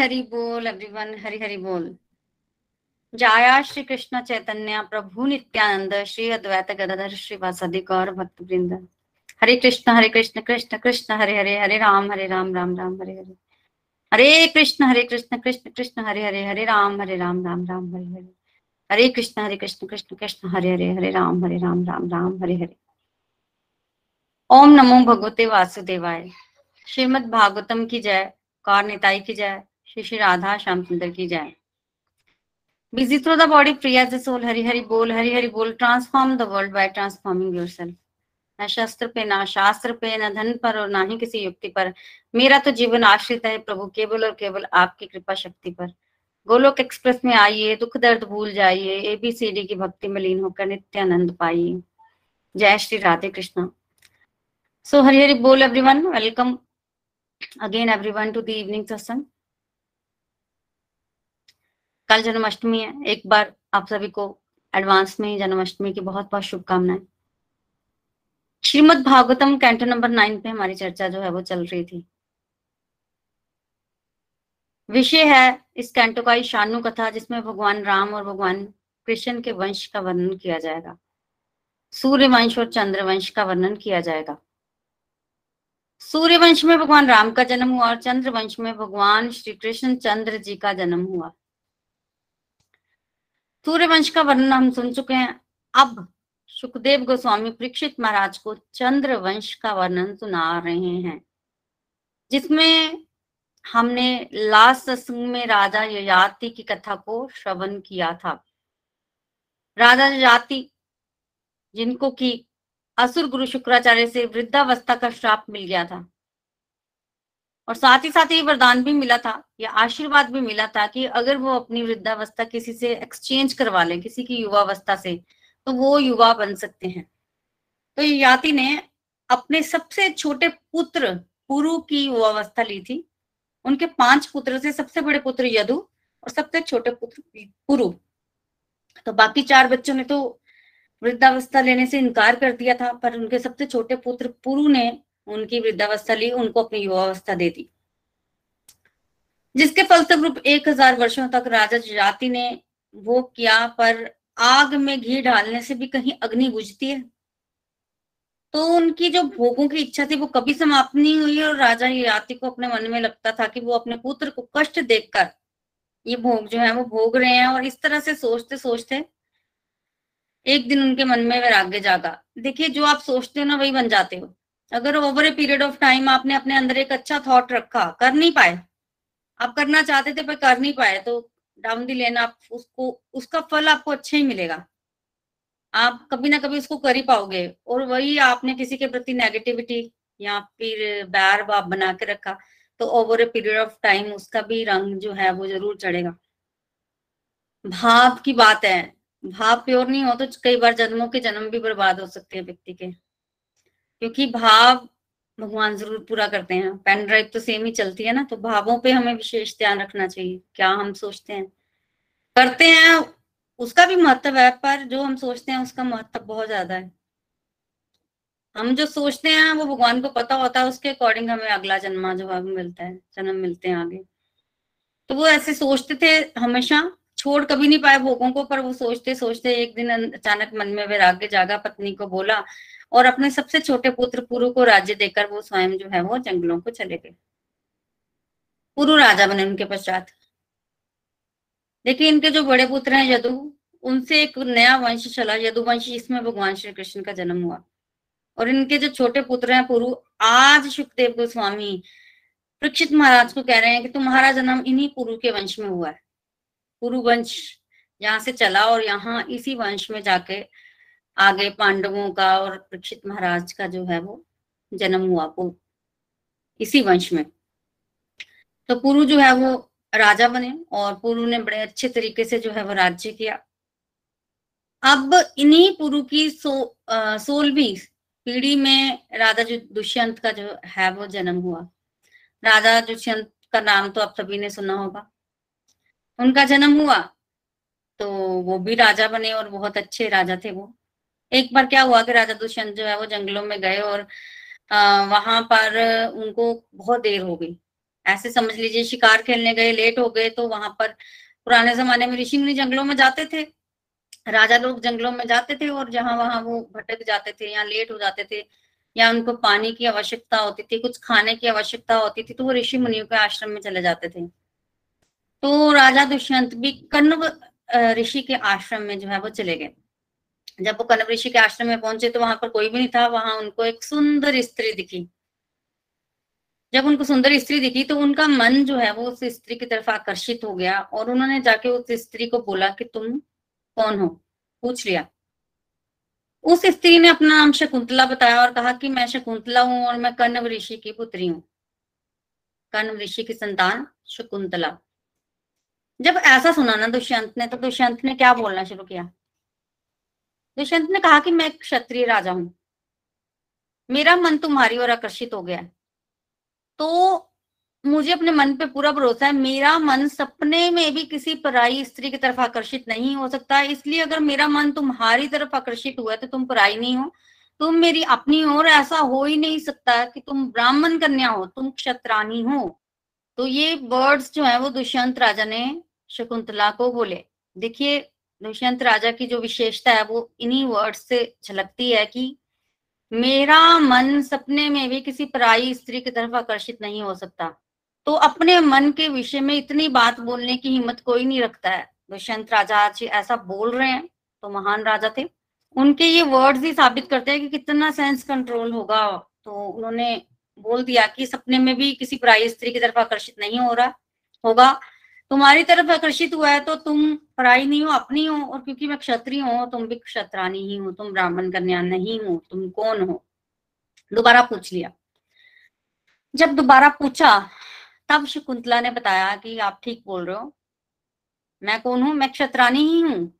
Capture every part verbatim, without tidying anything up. हरि बोल एवरीवन, हरि हरि बोल। जय श्री कृष्ण चैतन्य प्रभु नित्यानंद, श्री अद्वैत गदाधर श्रीवासादि गौर भक्त वृंद। हरे कृष्ण हरे कृष्ण कृष्ण कृष्ण हरे हरे, हरे राम हरे राम राम राम हरे हरे, हरे कृष्ण हरे कृष्ण कृष्ण कृष्ण हरे हरे, हरे राम हरे राम राम राम हरे हरे, हरे कृष्ण हरे कृष्ण कृष्ण कृष्ण हरे हरे, हरे राम हरे राम राम राम हरे हरे। ओम नमो भगवते वासुदेवाय। श्रीमद भागवतम की जय, गौर निताई की जय, श्री श्री राधा श्याम सुंदर की जय। Busy through the body free as the soul. Hari Hari बोल, हरि हरि बोल। Transform the world by transforming yourself. न शस्त्र पे, ना शास्त्र पे, न धन पर और ना ही किसी युक्ति पर, मेरा तो जीवन आश्रित है प्रभु केवल और केवल आपकी कृपा शक्ति पर। गोलोक एक्सप्रेस में आइए, दुख दर्द भूल जाइए, एबीसीडी की भक्ति में लीन होकर नित्य आनंद पाइए। जय श्री राधे कृष्ण। सो हरि हरि बोल everyone. Welcome again everyone to the evening satsang. कल जन्माष्टमी है, एक बार आप सभी को एडवांस में जन्माष्टमी की बहुत बहुत शुभकामनाएं। Shrimad Bhagavatam canto number nine पे हमारी चर्चा जो है वो चल रही थी। विषय है इस कैंटो का ईशानु कथा, जिसमें भगवान राम और भगवान कृष्ण के वंश का वर्णन किया जाएगा। सूर्य वंश और चंद्र वंश का वर्णन किया जाएगा। सूर्य वंश में भगवान राम का जन्म हुआ और चंद्र वंश में भगवान श्री कृष्ण चंद्र जी का जन्म हुआ। सूर्य वंश का वर्णन हम सुन चुके हैं। अब सुखदेव गोस्वामी परीक्षित महाराज को चंद्र वंश का वर्णन सुना रहे हैं, जिसमें हमने लास्ट सत्संग में राजा ययाति की कथा को श्रवण किया था। राजा ययाति, जिनको की असुर गुरु शुक्राचार्य से वृद्धावस्था का श्राप मिल गया था और साथ ही साथ ये वरदान भी मिला था या आशीर्वाद भी मिला था कि अगर वो अपनी वृद्धावस्था किसी से एक्सचेंज करवा ले, किसी की युवावस्था से, तो वो युवा बन सकते हैं। तो ययाति ने अपने सबसे छोटे पुत्र पुरु की युवावस्था ली थी। उनके पांच पुत्र से सबसे बड़े पुत्र यदु और सबसे छोटे पुत्र पुरु। तो बाकी चार बच्चों ने तो वृद्धावस्था लेने से इनकार कर दिया था, पर उनके सबसे छोटे पुत्र पुरु ने उनकी वृद्धावस्था ली, उनको अपनी युवावस्था दे दी, जिसके फलस्वरूप एक हजार वर्षों तक राजा ययाति ने वो किया। पर आग में घी डालने से भी कहीं अग्नि बुझती है, तो उनकी जो भोगों की इच्छा थी वो कभी समाप्त नहीं हुई। और राजा ययाति को अपने मन में लगता था कि वो अपने पुत्र को कष्ट देखकर ये भोग जो है वो भोग रहे हैं। और इस तरह से सोचते सोचते एक दिन उनके मन में वैराग्य जागा। देखिए, जो आप सोचते हो ना वही बन जाते हो। अगर over a period of time आपने अपने अंदर एक अच्छा थॉट रखा, कर नहीं पाए, आप करना चाहते थे पर कर नहीं पाए, तो डाउन दी लेन आप उसको, उसका फल आपको अच्छा ही मिलेगा। आप कभी ना कभी उसको कर ही पाओगे। और वही आपने किसी के प्रति नेगेटिविटी या फिर बैर बाप बना के रखा, तो over a period of time उसका भी रंग जो है वो जरूर चढ़ेगा। भाव की बात है, भाव प्योर नहीं हो तो कई बार जन्मों के जन्म भी बर्बाद हो सकते हैं व्यक्ति के, क्योंकि भाव भगवान जरूर पूरा करते हैं। पेन ड्राइव तो सेम ही चलती है ना। तो भावों पे हमें विशेष ध्यान रखना चाहिए। क्या हम सोचते हैं, करते हैं, उसका भी महत्व है, पर जो हम सोचते हैं उसका महत्व बहुत ज्यादा है। हम जो सोचते हैं वो भगवान को पता होता है, उसके अकॉर्डिंग हमें अगला जन्म जो है मिलता है, जन्म मिलते हैं आगे। तो वो ऐसे सोचते थे हमेशा, छोड़ कभी नहीं पाए भोगों को। पर वो सोचते सोचते एक दिन अचानक मन में वैराग्य जागा। पत्नी को बोला और अपने सबसे छोटे पुत्र पुरु को राज्य देकर वो स्वयं जो है वो जंगलों को चले गए। पुरु राजा बने उनके पश्चात। देखिए इनके जो बड़े पुत्र हैं यदु, उनसे एक नया वंश चला यदुवंश, इसमें भगवान श्री कृष्ण का जन्म हुआ। और इनके जो छोटे पुत्र हैं पुरु, आज सुखदेव गोस्वामी परीक्षित महाराज को कह रहे हैं कि तुम्हारा जन्म इन्हीं पुरु के वंश में हुआ है। पुरु वंश यहाँ से चला और यहाँ इसी वंश में जाके आगे पांडवों का और परीक्षित महाराज का जो है वो जन्म हुआ पुरु इसी वंश में। तो पुरु जो है वो राजा बने और पुरु ने बड़े अच्छे तरीके से जो है वो राज्य किया। अब इन्हीं पुरु की सो सोलहवीं पीढ़ी में राजा जो दुष्यंत का जो है वो जन्म हुआ। राजा दुष्यंत का नाम तो आप सभी ने सुना होगा। उनका जन्म हुआ तो वो भी राजा बने और बहुत अच्छे राजा थे वो। एक बार क्या हुआ कि राजा दुष्यंत जो है वो जंगलों में गए और आ, वहां पर उनको बहुत देर हो गई। ऐसे समझ लीजिए शिकार खेलने गए, लेट हो गए। तो वहां पर पुराने जमाने में ऋषि मुनि जंगलों में जाते थे, राजा लोग जंगलों में जाते थे और जहां वहां वो भटक जाते थे या लेट हो जाते थे या उनको पानी की आवश्यकता होती थी, कुछ खाने की आवश्यकता होती थी, तो वो ऋषि मुनियों के आश्रम में चले जाते थे। तो राजा दुष्यंत भी कण्व ऋषि के आश्रम में जो है वो चले गए। जब वो कण्व ऋषि के आश्रम में पहुंचे तो वहां पर कोई भी नहीं था। वहां उनको एक सुंदर स्त्री दिखी। जब उनको सुंदर स्त्री दिखी तो उनका मन जो है वो उस स्त्री की तरफ आकर्षित हो गया और उन्होंने जाके उस स्त्री को बोला कि तुम कौन हो, पूछ लिया। उस स्त्री ने अपना नाम शकुंतला बताया और कहा कि मैं शकुंतला हूँ और मैं कण्व ऋषि की पुत्री हूँ, कण्व ऋषि की संतान शकुंतला। जब ऐसा सुना ना दुष्यंत ने, तो दुष्यंत ने क्या बोलना शुरू किया। दुष्यंत ने कहा कि मैं एक क्षत्रिय राजा हूँ, मेरा मन तुम्हारी ओर आकर्षित हो गया है, तो मुझे अपने मन पे पूरा भरोसा है। मेरा मन सपने में भी किसी पराई स्त्री की तरफ आकर्षित नहीं हो सकता। इसलिए अगर मेरा मन तुम्हारी तरफ आकर्षित हुआ है तो तुम पराई नहीं हो, तुम मेरी अपनी हो। और ऐसा हो ही नहीं सकता कि तुम ब्राह्मण कन्या हो, तुम क्षत्रानी हो। तो ये वर्ड्स जो है वो दुष्यंत राजा ने शकुंतला को बोले। देखिए दुष्यंत राजा की जो विशेषता है वो इन्हीं वर्ड्स से झलकती है कि मेरा मन सपने में भी किसी पराई स्त्री की तरफ आकर्षित नहीं हो सकता। तो अपने मन के विषय में इतनी बात बोलने की हिम्मत कोई नहीं रखता है। दुष्यंत राजा आज ऐसा बोल रहे हैं तो महान राजा थे, उनके ये वर्ड्स ही साबित करते हैं कि कितना सेंस कंट्रोल होगा। तो उन्होंने बोल दिया कि सपने में भी किसी पराई स्त्री की तरफ आकर्षित नहीं हो रहा होगा, तुम्हारी तरफ आकर्षित हुआ है तो तुम पराई नहीं हो, अपनी हो। और क्योंकि मैं क्षत्रिय हूँ, तुम भी क्षत्रानी ही हो, तुम ब्राह्मण कन्या नहीं हो, तुम कौन हो। दोबारा पूछ लिया। जब दोबारा पूछा तब शकुंतला ने बताया कि आप ठीक बोल रहे हो, मैं कौन हूँ, मैं क्षत्रानी ही हूँ।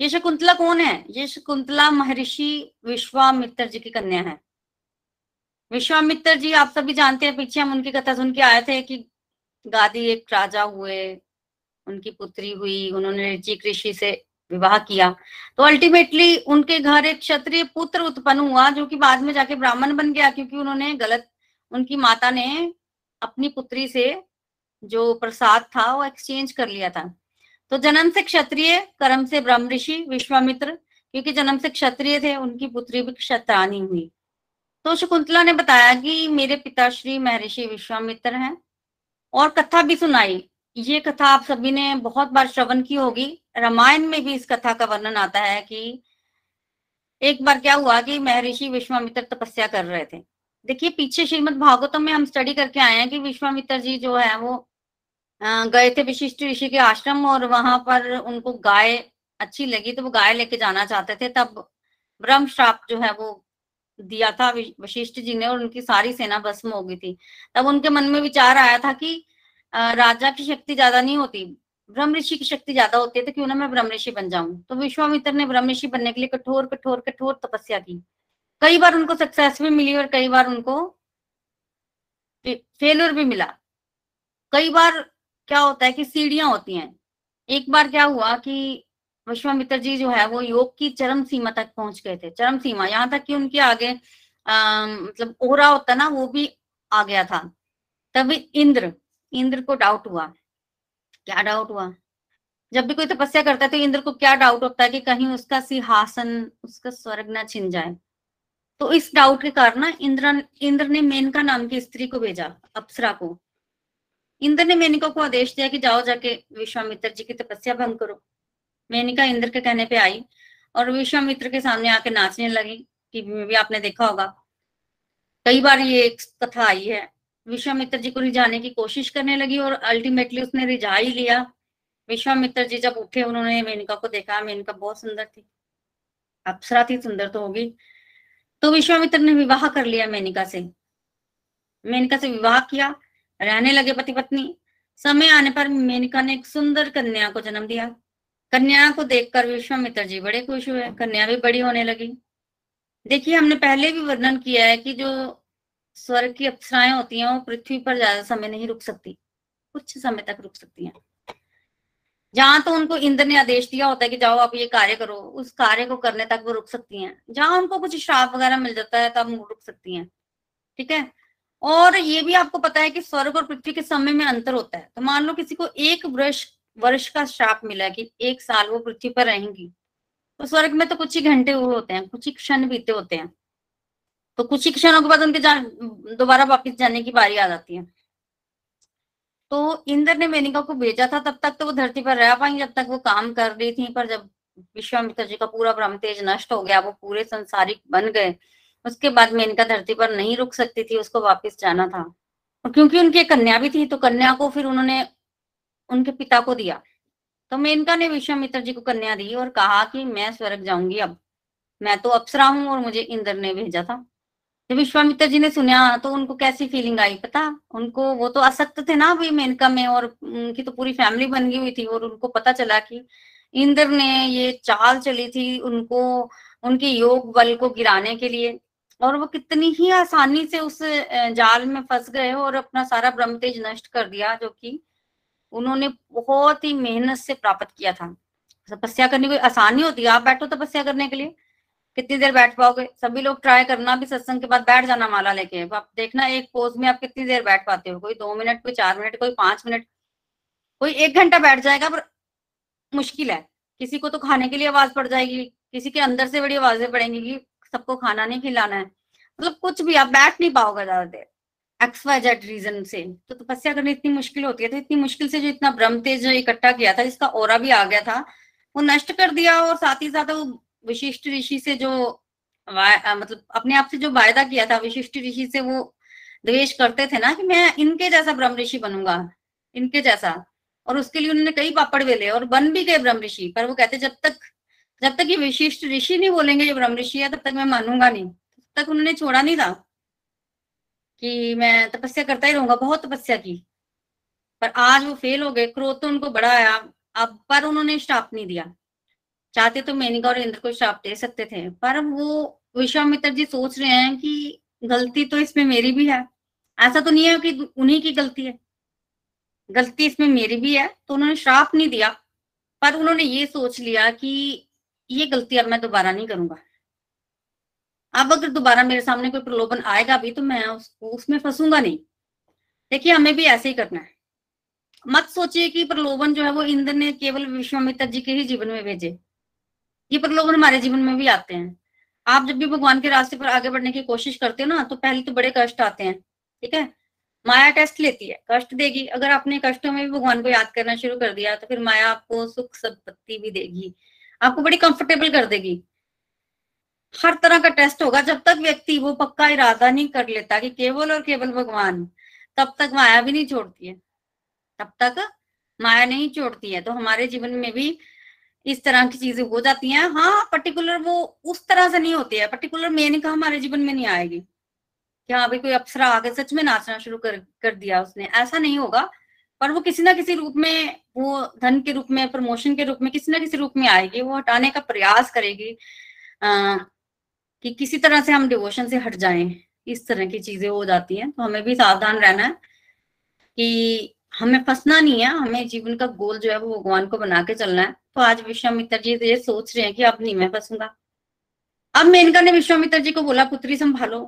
ये शकुंतला कौन है, ये शकुंतला महर्षि विश्वामित्र जी की कन्या है। विश्वामित्र जी आप सभी जानते हैं, पीछे हम उनकी कथा सुन के आए थे कि गाधी एक राजा हुए, उनकी पुत्री हुई, उन्होंने ऋचिक ऋषि से विवाह किया। तो अल्टीमेटली उनके घर एक क्षत्रिय पुत्र उत्पन्न हुआ जो कि बाद में जाके ब्राह्मण बन गया, क्योंकि उन्होंने गलत, उनकी माता ने अपनी पुत्री से जो प्रसाद था वो एक्सचेंज कर लिया था। तो जन्म से क्षत्रिय, कर्म से ब्रह्म ऋषि विश्वामित्र, क्योंकि जन्म से क्षत्रिय थे, उनकी पुत्री भी क्षत्रानी हुई। तो शकुंतला ने बताया कि मेरे पिताश्री महर्षि विश्वामित्र हैं, और कथा भी सुनाई। ये कथा आप सभी ने बहुत बार श्रवण की होगी। रामायण में भी इस कथा का वर्णन आता है कि एक बार क्या हुआ कि महर्षि विश्वामित्र तपस्या कर रहे थे। देखिए पीछे श्रीमद भागवतम में हम स्टडी करके आए हैं कि विश्वामित्र जी जो है वो गए थे वशिष्ठ ऋषि के आश्रम, और वहां पर उनको गाय अच्छी लगी तो वो गाय लेके जाना चाहते थे। तब ब्रह्म श्राप जो है वो दिया था वशिष्ठ जी ने और उनकी सारी सेना भस्म हो गई थी। तब उनके मन में विचार आया था कि राजा की शक्ति ज्यादा नहीं होती, ब्रह्म ऋषि की शक्ति ज्यादा होती है, तो क्यों ना मैं ब्रह्म ऋषि बन जाऊं। तो विश्वामित्र ने ब्रह्म ऋषि बनने के लिए कठोर कठोर कठोर तपस्या की। कई बार उनको सक्सेस भी मिली और कई बार उनको फेल्योर भी मिला। कई बार क्या होता है कि सीढ़ियां होती हैं। एक बार क्या हुआ कि विश्वामित्र जी जो है वो योग की चरम सीमा तक पहुंच गए थे। चरम सीमा यहाँ तक कि उनके आगे आ, मतलब ओरा होता ना, वो भी आ गया था। तभी इंद्र इंद्र को डाउट हुआ। क्या डाउट हुआ, जब भी कोई तपस्या करता है तो इंद्र को क्या डाउट होता है कि कहीं उसका सिंहासन, उसका स्वर्ग ना छिन जाए। तो इस डाउट के कारण इंद्र इंद्र ने मेनका नाम की स्त्री को भेजा, अप्सरा को। इंद्र ने मेनका को आदेश दिया कि जाओ जाके विश्वामित्र जी की तपस्या भंग करो। मेनका इंद्र के कहने पे आई और विश्वामित्र के सामने आके नाचने लगी कि भी आपने देखा होगा, कई बार ये एक कथा आई है। विश्वामित्र जी को रिझाने की कोशिश करने लगी और अल्टीमेटली उसने रिझा ही लिया। विश्वामित्र जी जब उठे उन्होंने मेनका को देखा, मेनका बहुत सुंदर थी, अप्सरा थी, सुंदर तो होगी। तो विश्वामित्र ने विवाह कर लिया मेनका से, मेनका से विवाह किया, रहने लगे पति पत्नी। समय आने पर मेनका ने एक सुंदर कन्या को जन्म दिया। कन्या को देखकर विश्वामित्र जी बड़े खुश हुए, कन्या भी बड़ी होने लगी। देखिए, हमने पहले भी वर्णन किया है कि जो स्वर्ग की अप्सराएं होती हैं वो पृथ्वी पर ज्यादा समय नहीं रुक सकती, कुछ समय तक रुक सकती हैं। जहां तो उनको इंद्र ने आदेश दिया होता है कि जाओ आप ये कार्य करो, उस कार्य को करने तक वो रुक सकती हैं। जहां उनको कुछ श्राप वगैरह मिल जाता है तब वो रुक सकती हैं, ठीक है। और ये भी आपको पता है कि स्वर्ग और पृथ्वी के समय में अंतर होता है। तो मान लो किसी को एक वर्ष वर्ष का श्राप मिला कि एक साल वो पृथ्वी पर रहेंगी, तो स्वर्ग में तो कुछ ही घंटे हुए होते हैं, कुछ ही क्षण बीते होते हैं, तो कुछ ही क्षणों के बाद उनके जान दोबारा वापिस जाने की बारी आ जाती है। तो इंद्र ने मेनका को भेजा था, तब तक तो वो धरती पर रह पाई जब तक वो काम कर रही थी। पर जब विश्वामित्र जी का पूरा ब्रह्म तेज नष्ट हो गया, वो पूरे संसारिक बन गए, उसके बाद मेनका धरती पर नहीं रुक सकती थी, उसको वापस जाना था। और क्योंकि उनकी कन्या भी थी तो कन्या को फिर उन्होंने उनके पिता को दिया। तो मेनका ने विश्वामित्र जी को कन्या दी और कहा कि मैं स्वर्ग जाऊंगी, अब मैं तो अप्सरा हूं और मुझे इंद्र ने भेजा था। जब विश्वामित्र जी ने सुना तो उनको कैसी फीलिंग आई पता? उनको, वो तो आसक्त थे ना अभी मेनका में, और उनकी तो पूरी फैमिली बन गई हुई थी, और उनको पता चला कि इंद्र ने ये चाल चली थी उनको, उनके योग बल को गिराने के लिए, और वो कितनी ही आसानी से उस जाल में फंस गए और अपना सारा ब्रह्म तेज नष्ट कर दिया जो कि उन्होंने बहुत ही मेहनत से प्राप्त किया था। तपस्या करनी कोई आसानी होती है? आप बैठो तपस्या करने के लिए, कितनी देर बैठ पाओगे? सभी लोग ट्राई करना भी, सत्संग के बाद बैठ जाना माला लेके, आप देखना एक पोज में आप कितनी देर बैठ पाते हो। कोई दो मिनट, कोई चार मिनट, कोई पांच मिनट, कोई एक घंटा बैठ जाएगा, पर मुश्किल है। किसी को तो खाने के लिए आवाज पड़ जाएगी, किसी के अंदर से बड़ी आवाजें पड़ेंगी कि सबको खाना नहीं खिलाना है, मतलब कुछ भी, आप बैठ नहीं पाओगे ज्यादा देर एक्स वाई जेड रीजन से। तो तपस्या करनी इतनी मुश्किल होती है। तो इतनी मुश्किल से जो इतना ब्रह्म तेज जो इकट्ठा किया था, जिसका ओरा भी आ गया था, वो नष्ट कर दिया। और साथ ही साथ वो विशिष्ट ऋषि से जो मतलब अपने आप से जो वायदा किया था, विशिष्ट ऋषि से वो द्वेष करते थे ना कि मैं इनके जैसा ब्रह्म ऋषि बनूंगा, इनके जैसा, और उसके लिए उन्होंने कई पापड़ वेले और बन भी गए ब्रह्म ऋषि। पर वो कहते जब तक जब तक ये विशिष्ट ऋषि नहीं बोलेंगे ये ब्रह्म ऋषि है, तब तक मैं मानूंगा नहीं। तब तक उन्होंने छोड़ा नहीं था कि मैं तपस्या करता ही रहूंगा, बहुत तपस्या की, पर आज वो फेल हो गए। क्रोध तो उनको बड़ा आया अब, पर उन्होंने श्राप नहीं दिया। चाहते तो मेनका और इंद्र को श्राप दे सकते थे, पर वो विश्वामित्र जी सोच रहे हैं कि गलती तो इसमें मेरी भी है, ऐसा तो नहीं है कि उन्हीं की गलती है, गलती इसमें मेरी भी है। तो उन्होंने श्राप नहीं दिया, पर उन्होंने ये सोच लिया कि ये गलती अब मैं दोबारा नहीं करूंगा। अब अगर दोबारा मेरे सामने कोई प्रलोभन आएगा भी तो मैं उसको उसमें फंसूंगा नहीं। देखिए, हमें भी ऐसे ही करना है। मत सोचिए कि प्रलोभन जो है वो इंद्र ने केवल विश्वामित्र जी के ही जीवन में भेजे, ये प्रलोभन हमारे जीवन में भी आते हैं। आप जब भी भगवान के रास्ते पर आगे बढ़ने की कोशिश करते हो ना, तो पहले तो बड़े कष्ट आते हैं, ठीक है। माया टेस्ट लेती है, कष्ट देगी। अगर आपने कष्टों में भी भगवान को याद करना शुरू कर दिया तो फिर माया आपको सुख संपत्ति भी देगी, आपको बड़ी कंफर्टेबल कर देगी। हर तरह का टेस्ट होगा। जब तक व्यक्ति वो पक्का इरादा नहीं कर लेता कि केवल और केवल भगवान, तब तक माया भी नहीं छोड़ती है, तब तक माया नहीं छोड़ती है। तो हमारे जीवन में भी इस तरह की चीजें हो जाती हैं। हाँ, पर्टिकुलर वो उस तरह से नहीं होती है, पर्टिकुलर मेनका हमारे जीवन में नहीं आएगी कि हाँ भाई कोई अप्सरा आगे सच में नाचना शुरू कर कर दिया उसने, ऐसा नहीं होगा। पर वो किसी ना किसी रूप में, वो धन के रूप में, प्रमोशन के रूप में, किसी ना किसी रूप में आएगी। वो हटाने का प्रयास करेगी आ, कि किसी तरह से हम डिवोशन से हट जाएं। इस तरह की चीजें हो जाती हैं। तो हमें भी सावधान रहना है कि हमें फंसना नहीं है, हमें जीवन का गोल जो है वो भगवान को बना के चलना है। तो आज विश्वामित्र जी ये सोच रहे हैं कि अब नहीं मैं फंसूंगा। अब मेनका ने विश्वामित्र जी को बोला पुत्री संभालो।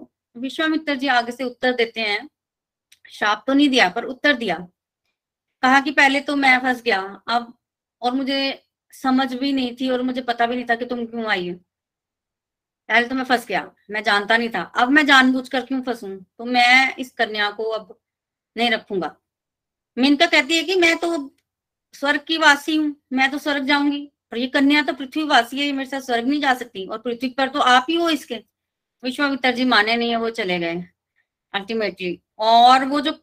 विश्वामित्र जी आगे से उत्तर देते हैं, श्राप तो नहीं दिया पर उत्तर दिया। कहा कि पहले तो मैं फंस गया अब, और मुझे समझ भी नहीं थी और मुझे पता भी नहीं था कि तुम क्यों आई हो। पहले तो मैं फंस गया, मैं जानता नहीं था, अब मैं जानबूझकर क्यों फंसूं, तो मैं इस कन्या को अब नहीं रखूंगा। मेनका कहती है कि मैं तो स्वर्ग की वासी हूँ, मैं तो स्वर्ग जाऊंगी, पर ये कन्या तो पृथ्वी वासी है, ये मेरे साथ स्वर्ग नहीं जा सकती, और पृथ्वी पर तो आप ही हो इसके। विश्वामित्र जी माने नहीं है, वो चले गए अल्टीमेटली। और वो जो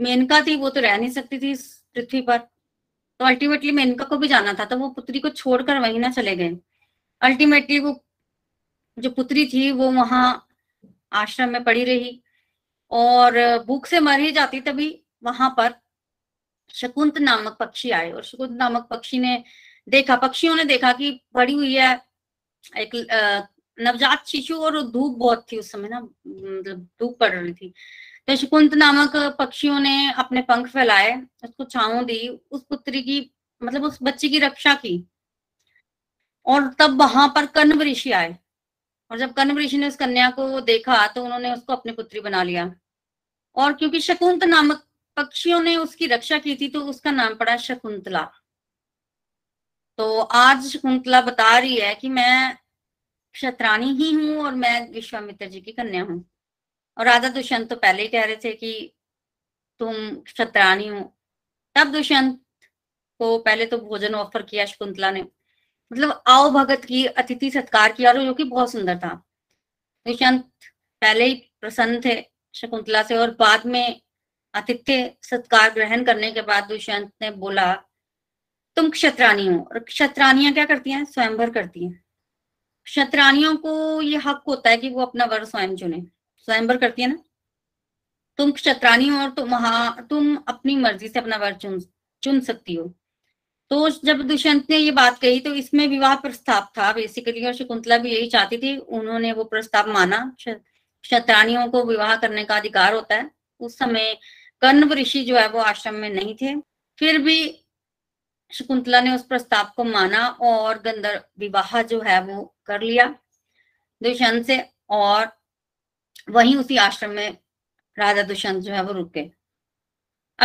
मेनका थी वो तो रह नहीं सकती थी पृथ्वी पर, तो अल्टीमेटली मेनका को भी जाना था, तो वो पुत्री को छोड़कर वहीं ना चले गए। अल्टीमेटली वो जो पुत्री थी वो वहां आश्रम में पड़ी रही और भूख से मर ही जाती, तभी वहां पर शकुंत नामक पक्षी आए, और शकुंत नामक पक्षी ने देखा, पक्षियों ने देखा कि बड़ी हुई है एक नवजात शिशु, और धूप बहुत थी उस समय ना, मतलब धूप पड़ रही थी, तो शकुंत नामक पक्षियों ने अपने पंख फैलाए, उसको छांव दी, उस पुत्री की मतलब उस बच्ची की रक्षा की। और तब वहां पर कण्व ऋषि आए, और जब कण्व ऋषि ने उस कन्या को देखा तो उन्होंने उसको अपनी पुत्री बना लिया, और क्योंकि शकुंत नामक पक्षियों ने उसकी रक्षा की थी तो उसका नाम पड़ा शकुंतला। तो आज शकुंतला बता रही है कि मैं क्षत्राणी ही हूँ और मैं विश्वामित्र जी की कन्या हूँ, और राजा दुष्यंत तो पहले ही कह रहे थे कि तुम क्षत्राणी हो। तब दुष्यंत को पहले तो भोजन ऑफर किया शकुंतला ने, मतलब आओ भगत की अतिथि सत्कार किया, और जो कि बहुत सुंदर था। दुष्यंत पहले ही प्रसन्न थे शकुंतला से, और बाद में आतिथ्य सत्कार ग्रहण करने के बाद दुष्यंत ने बोला तुम क्षत्राणी हो, और क्षत्राणियां क्या करती हैं? स्वयंवर करती हैं। क्षत्राणियों को ये हक होता है कि वो अपना वर स्वयं चुने, स्वयंवर करती है ना। तुम क्षत्राणी हो और तुम तुम अपनी मर्जी से अपना वर चुन चुन सकती हो। तो जब दुष्यंत ने ये बात कही तो इसमें विवाह प्रस्ताव था बेसिकली, और शकुंतला भी यही चाहती थी, उन्होंने वो प्रस्ताव माना। क्षत्राणियों को विवाह करने का अधिकार होता है। उस समय कण्व ऋषि जो है वो आश्रम में नहीं थे, फिर भी शकुंतला ने उस प्रस्ताव को माना और गंधर्व विवाह जो है वो कर लिया दुष्यंत से, और वहीं उसी आश्रम में राजा दुष्यंत जो है वो रुक गए।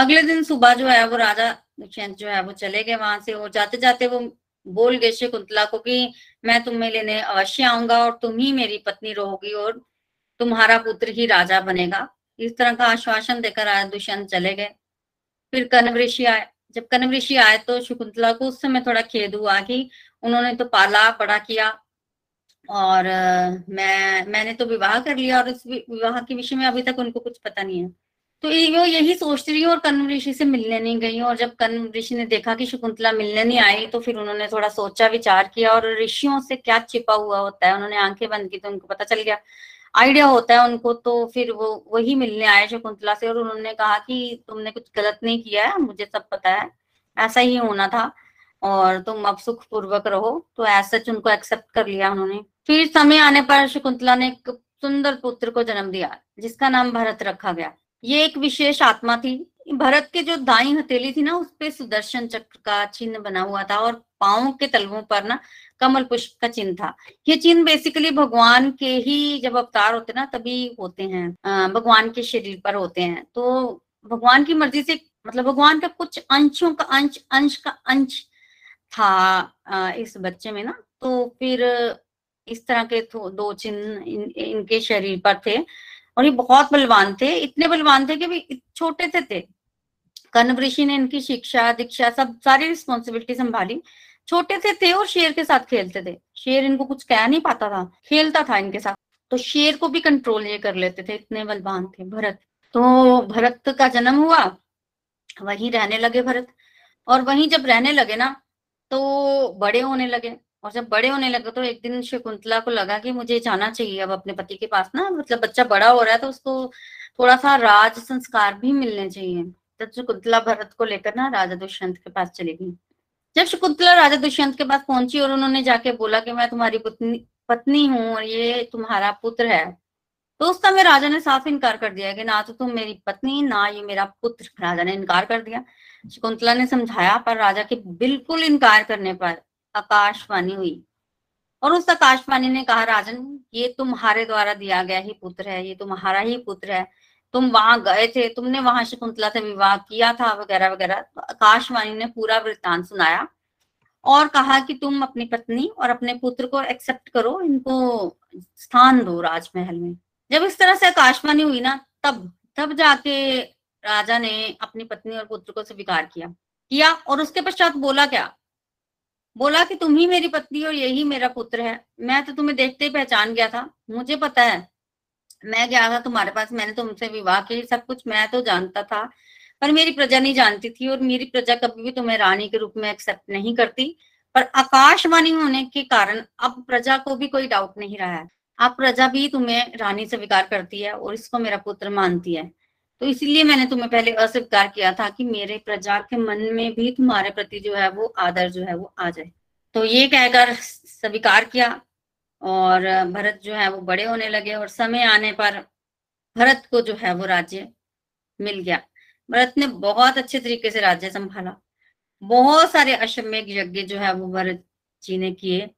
अगले दिन सुबह जो है वो राजा दुष्यंत जो है वो चले गए वहां से, और जाते जाते वो बोल गए शकुंतला को कि मैं तुम्हें लेने अवश्य आऊंगा और तुम ही मेरी पत्नी रहोगी और तुम्हारा पुत्र ही राजा बनेगा। इस तरह का आश्वासन देकर राजा दुष्यंत चले गए। फिर कण्व ऋषि आए। जब कण्व ऋषि आए तो शकुंतला को उस समय थोड़ा खेद हुआ कि उन्होंने तो पाला बड़ा किया और मैं मैंने तो विवाह कर लिया, और इस विवाह के विषय में अभी तक उनको कुछ पता नहीं है। तो वो यही सोचती रही और कण्व ऋषि से मिलने नहीं गई। और जब कण्व ऋषि ने देखा कि शकुंतला मिलने नहीं आई तो फिर उन्होंने थोड़ा सोचा विचार किया, और ऋषियों से क्या छिपा हुआ होता है, उन्होंने आंखें बंद की तो उनको पता चल गया, आइडिया होता है उनको। तो फिर वो वही मिलने आए शकुंतला से, और उन्होंने कहा कि तुमने कुछ गलत नहीं किया है, मुझे सब पता है, ऐसा ही होना था और तुम अब सुख पूर्वक रहो। तो ऐसा उनको एक्सेप्ट कर लिया उन्होंने। फिर समय आने पर शकुंतला ने एक सुंदर पुत्र को जन्म दिया जिसका नाम भरत रखा गया। ये एक विशेष आत्मा थी। भरत के जो दाई हथेली थी ना उस पे सुदर्शन चक्र का चिन्ह बना हुआ था, और पांव के तलवों पर ना कमल पुष्प का चिन्ह था। ये चिन्ह बेसिकली भगवान के ही जब अवतार होते ना तभी होते हैं, भगवान के शरीर पर होते हैं। तो भगवान की मर्जी से मतलब भगवान का कुछ अंशों का अंश अंश का अंश था इस बच्चे में ना। तो फिर इस तरह के दो चिन्ह इन, इनके शरीर पर थे, और ये बहुत बलवान थे। इतने बलवान थे कि भी छोटे से थे। कण्व ऋषि ने इनकी शिक्षा दीक्षा सब सारी रिस्पॉन्सिबिलिटी संभाली। छोटे से थे और शेर के साथ खेलते थे। शेर इनको कुछ कह नहीं पाता था, खेलता था इनके साथ, तो शेर को भी कंट्रोल ये कर लेते थे, इतने बलवान थे भरत। तो भरत का जन्म हुआ, वहीं रहने लगे भरत, और वहीं जब रहने लगे ना तो बड़े होने लगे। और जब बड़े होने लगे तो एक दिन शकुंतला को लगा कि मुझे जाना चाहिए अब अपने पति के पास ना, मतलब बच्चा बड़ा हो रहा है तो उसको थोड़ा सा राज संस्कार भी मिलने चाहिए। तब शकुंतला भरत को लेकर ना राजा दुष्यंत के पास चली गई। जब शकुंतला राजा दुष्यंत के पास पहुंची और उन्होंने जाके बोला कि मैं तुम्हारी पत्नी पत्नी हूँ और ये तुम्हारा पुत्र है, तो उस समय राजा ने साफ इनकार कर दिया कि ना तो तुम मेरी पत्नी ना ये मेरा पुत्र। राजा ने इनकार कर दिया। शकुंतला ने समझाया पर राजा के बिल्कुल इनकार करने पर आकाशवाणी हुई, और उस आकाशवाणी ने कहा राजन ये तुम्हारे द्वारा दिया गया ही पुत्र है, ये तुम्हारा ही पुत्र है, तुम वहां गए थे, तुमने वहां शकुंतला से विवाह किया था वगैरह वगैरह। तो आकाशवाणी ने पूरा वृत्तांत सुनाया और कहा कि तुम अपनी पत्नी और अपने पुत्र को एक्सेप्ट करो, इनको स्थान दो राजमहल में। जब इस तरह से आकाशवाणी हुई ना तब तब जाके राजा ने अपनी पत्नी और पुत्र को स्वीकार किया किया और उसके पश्चात बोला क्या? बोला कि तुम ही मेरी पत्नी और यही मेरा पुत्र है। मैं तो तुम्हें देखते ही पहचान गया था, मुझे पता है, मैं गया था तुम्हारे पास, मैंने तुमसे विवाह की, सब कुछ मैं तो जानता था, पर मेरी प्रजा नहीं जानती थी और मेरी प्रजा कभी भी तुम्हें रानी के रूप में एक्सेप्ट नहीं करती। पर आकाशवाणी होने के कारण अब प्रजा को भी कोई डाउट नहीं रहा है, अब प्रजा भी तुम्हें रानी स्वीकार करती है और इसको मेरा पुत्र मानती है। तो इसलिए मैंने तुम्हें पहले अस्वीकार किया था कि मेरे प्रजा के मन में भी तुम्हारे प्रति जो है वो आदर जो है वो आ जाए। तो ये कहकर स्वीकार किया और भरत जो है वो बड़े होने लगे और समय आने पर भरत को जो है वो राज्य मिल गया। भरत ने बहुत अच्छे तरीके से राज्य संभाला, बहुत सारे अश्वमेघ यज्ञ जो है वो भरत जी ने किए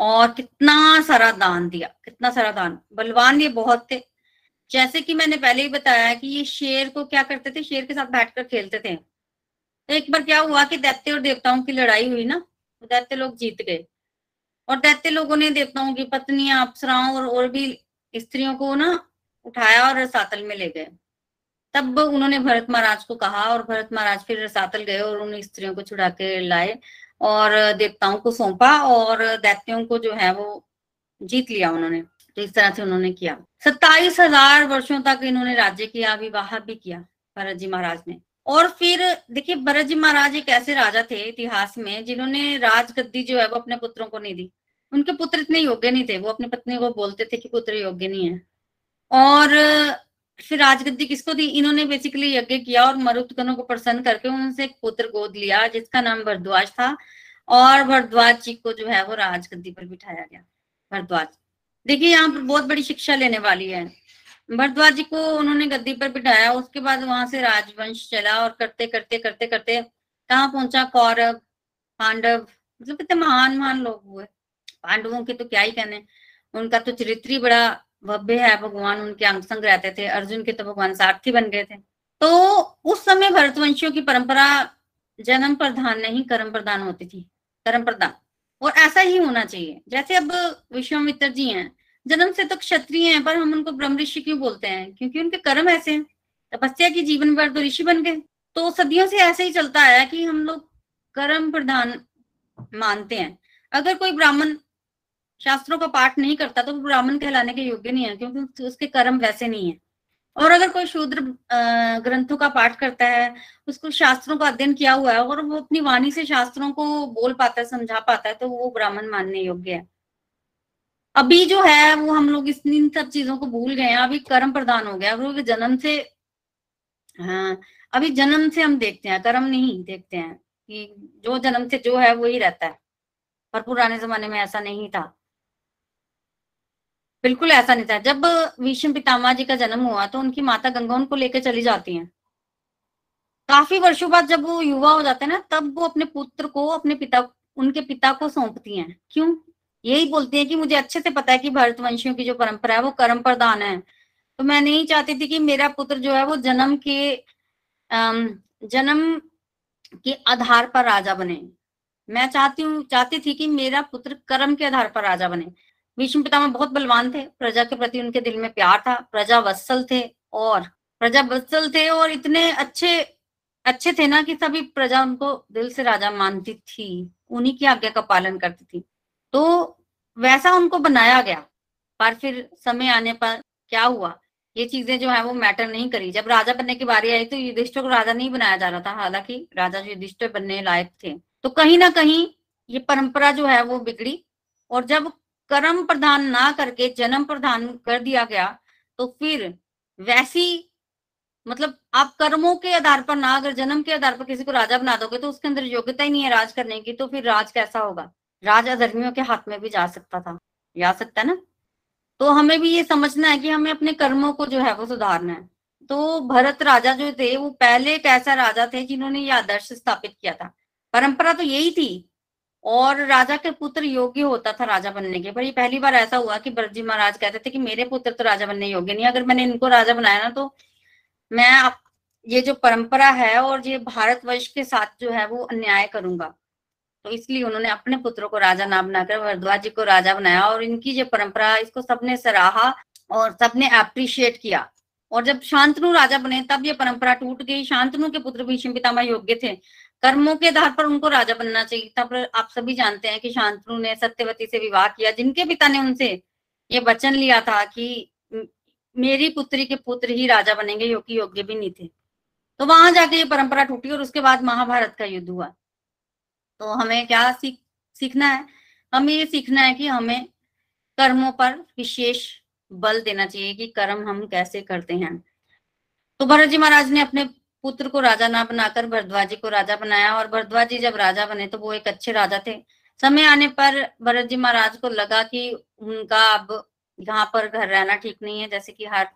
और कितना सारा दान दिया, कितना सारा दान। बलवान ये बहुत थे, जैसे कि मैंने पहले ही बताया कि ये शेर को क्या करते थे, शेर के साथ बैठकर खेलते थे। तो एक बार क्या हुआ कि दैत्य और देवताओं की लड़ाई हुई ना, दैत्य लोग जीत गए और दैत्य लोगों ने देवताओं की पत्नियां, अप्सराओं और, और भी स्त्रियों को ना उठाया और रसातल में ले गए। तब उन्होंने भरत महाराज को कहा और भरत महाराज फिर रसातल गए और उन स्त्रियों को छुड़ा के लाए और देवताओं को सौंपा और दैत्यों को जो है वो जीत लिया उन्होंने। तो इस तरह से उन्होंने किया। सत्ताईस हजार वर्षों तक इन्होंने राज्य किया, विवाह भी किया भरत जी महाराज ने। और फिर देखिए भरत जी महाराज एक ऐसे राजा थे इतिहास में जिन्होंने राजगद्दी जो है वो अपने पुत्रों को नहीं दी। उनके पुत्र इतने योग्य नहीं थे, वो अपनी पत्नी को बोलते थे कि पुत्र योग्य नहीं है। और फिर राजगद्दी किसको दी? इन्होंने बेसिकली यज्ञ किया और मरुदगणों को प्रसन्न करके उनसे एक पुत्र गोद लिया जिसका नाम भरद्वाज था और भरद्वाज जी को जो है वो राजगद्दी पर बिठाया गया। भरद्वाज देखिए यहाँ पर बहुत बड़ी शिक्षा लेने वाली है। भरद्वाज जी को उन्होंने गद्दी पर बिठाया, उसके बाद वहां से राजवंश चला और करते करते करते करते कहाँ पहुंचा? कौरव, पांडव, मतलब कितने महान महान लोग हुए। पांडवों के तो क्या ही कहने, उनका तो चरित्र ही बड़ा भव्य है, भगवान उनके अंग संग रहते थे, अर्जुन के तो भगवान सारथी बन गए थे। तो उस समय भरतवंशियों की परंपरा जन्म प्रधान नहीं कर्म प्रधान होती थी, कर्म प्रधान, और ऐसा ही होना चाहिए। जैसे अब विश्वामित्र जी हैं, जन्म से तो क्षत्रिय हैं पर हम उनको ब्रह्म ऋषि क्यों बोलते हैं? क्योंकि उनके कर्म ऐसे हैं, तपस्या की जीवन भर तो ऋषि बन गए। तो सदियों से ऐसे ही चलता आया कि हम लोग कर्म प्रधान मानते हैं। अगर कोई ब्राह्मण शास्त्रों का पाठ नहीं करता तो वो ब्राह्मण कहलाने के योग्य नहीं है, क्योंकि उसके कर्म वैसे नहीं है। और अगर कोई शूद्र ग्रंथों का पाठ करता है, उसको शास्त्रों का अध्ययन किया हुआ है और वो अपनी वाणी से शास्त्रों को बोल पाता है, समझा पाता है, तो वो ब्राह्मण मानने योग्य है। अभी जो है वो हम लोग इस इन सब चीजों को भूल गए हैं, अभी कर्म प्रधान हो गया। अभी जन्म से हाँ अभी जन्म से हम देखते हैं, कर्म नहीं देखते हैं कि जो जन्म से जो है वो ही रहता है। पर पुराने जमाने में ऐसा नहीं था, बिल्कुल ऐसा नहीं था। जब भीष्म पितामा जी का जन्म हुआ तो उनकी माता गंगा उनको लेके चली जाती हैं। काफी वर्षों बाद जब वो युवा हो जाते हैं ना, तब वो अपने पुत्र को अपने पिता उनके पिता को सौंपती हैं। क्यों? यही बोलती हैं कि मुझे अच्छे से पता है कि भरतवंशियों की जो परंपरा है वो कर्म प्रधान है, तो मैं नहीं चाहती थी कि मेरा पुत्र जो है वो जन्म के जन्म के आधार पर राजा बने। मैं चाहती हूँ चाहती थी कि मेरा पुत्र कर्म के आधार पर राजा बने। भीष्म पितामह बहुत बलवान थे, प्रजा के प्रति उनके दिल में प्यार था, प्रजा वत्सल थे और प्रजा वत्सल थे और इतने अच्छे अच्छे थे ना कि सभी प्रजा उनको दिल से राजा मानती थी, उन्हीं की आज्ञा का पालन करती थी। तो वैसा उनको बनाया गया। पर फिर समय आने पर क्या हुआ, ये चीजें जो है वो मैटर नहीं करी। जब राजा बनने की बारी आई तो युधिष्ठिर को राजा नहीं बनाया जा रहा था, हालांकि राजा युधिष्ठिर बनने लायक थे। तो कहीं ना कहीं ये परंपरा जो है वो बिगड़ी और जब कर्म प्रधान ना करके जन्म प्रधान कर दिया गया तो फिर वैसी मतलब आप कर्मों के आधार पर ना, अगर जन्म के आधार पर किसी को राजा बना दोगे तो उसके अंदर योग्यता ही नहीं है राज करने की, तो फिर राज कैसा होगा? राज अधर्मियों के हाथ में भी जा सकता था, जा सकता है ना। तो हमें भी ये समझना है कि हमें अपने कर्मों को जो है वो सुधारना है। तो भरत राजा जो थे वो पहले एक ऐसा राजा थे जिन्होंने ये आदर्श स्थापित किया था। परंपरा तो यही थी और राजा के पुत्र योग्य होता था राजा बनने के। पर ये पहली बार ऐसा हुआ कि भरत जी महाराज कहते थे कि मेरे पुत्र तो राजा बनने योग्य नहीं, अगर मैंने इनको राजा बनाया ना तो मैं आप ये जो परंपरा है और ये भारतवर्ष के साथ जो है वो अन्याय करूंगा। तो इसलिए उन्होंने अपने पुत्रों को राजा ना बनाकर भरद्वाज जी को राजा बनाया और इनकी जो परंपरा, इसको सबने सराहा और सबने अप्रिशिएट किया। और जब शांतनु राजा बने तब ये परंपरा टूट गई। शांतनु के पुत्र भीष्म पितामा योग्य थे, कर्मों के आधार पर उनको राजा बनना चाहिए। तब आप सभी जानते हैं कि शांतनु ने सत्यवती से विवाह किया, जिनके पिता ने उनसे ये वचन लिया था कि मेरी पुत्री के पुत्र ही राजा बनेंगे, जो कि योग्य भी नहीं थे। तो वहां जाके ये परंपरा टूटी और उसके बाद महाभारत का युद्ध हुआ। तो हमें क्या सीख सीखना है? हमें ये सीखना है कि हमें कर्मों पर विशेष बल देना चाहिए कि कर्म हम कैसे करते हैं। तो भरत जी महाराज ने अपने पुत्र को राजा ना बनाकर भरद्वाज जी को राजा बनाया, और भरद्वाज जी जब राजा बने तो वो एक अच्छे राजा थे। समय आने पर भरत जी महाराज को लगा कि उनका अब यहाँ पर घर रहना ठीक नहीं है, जैसे कि हर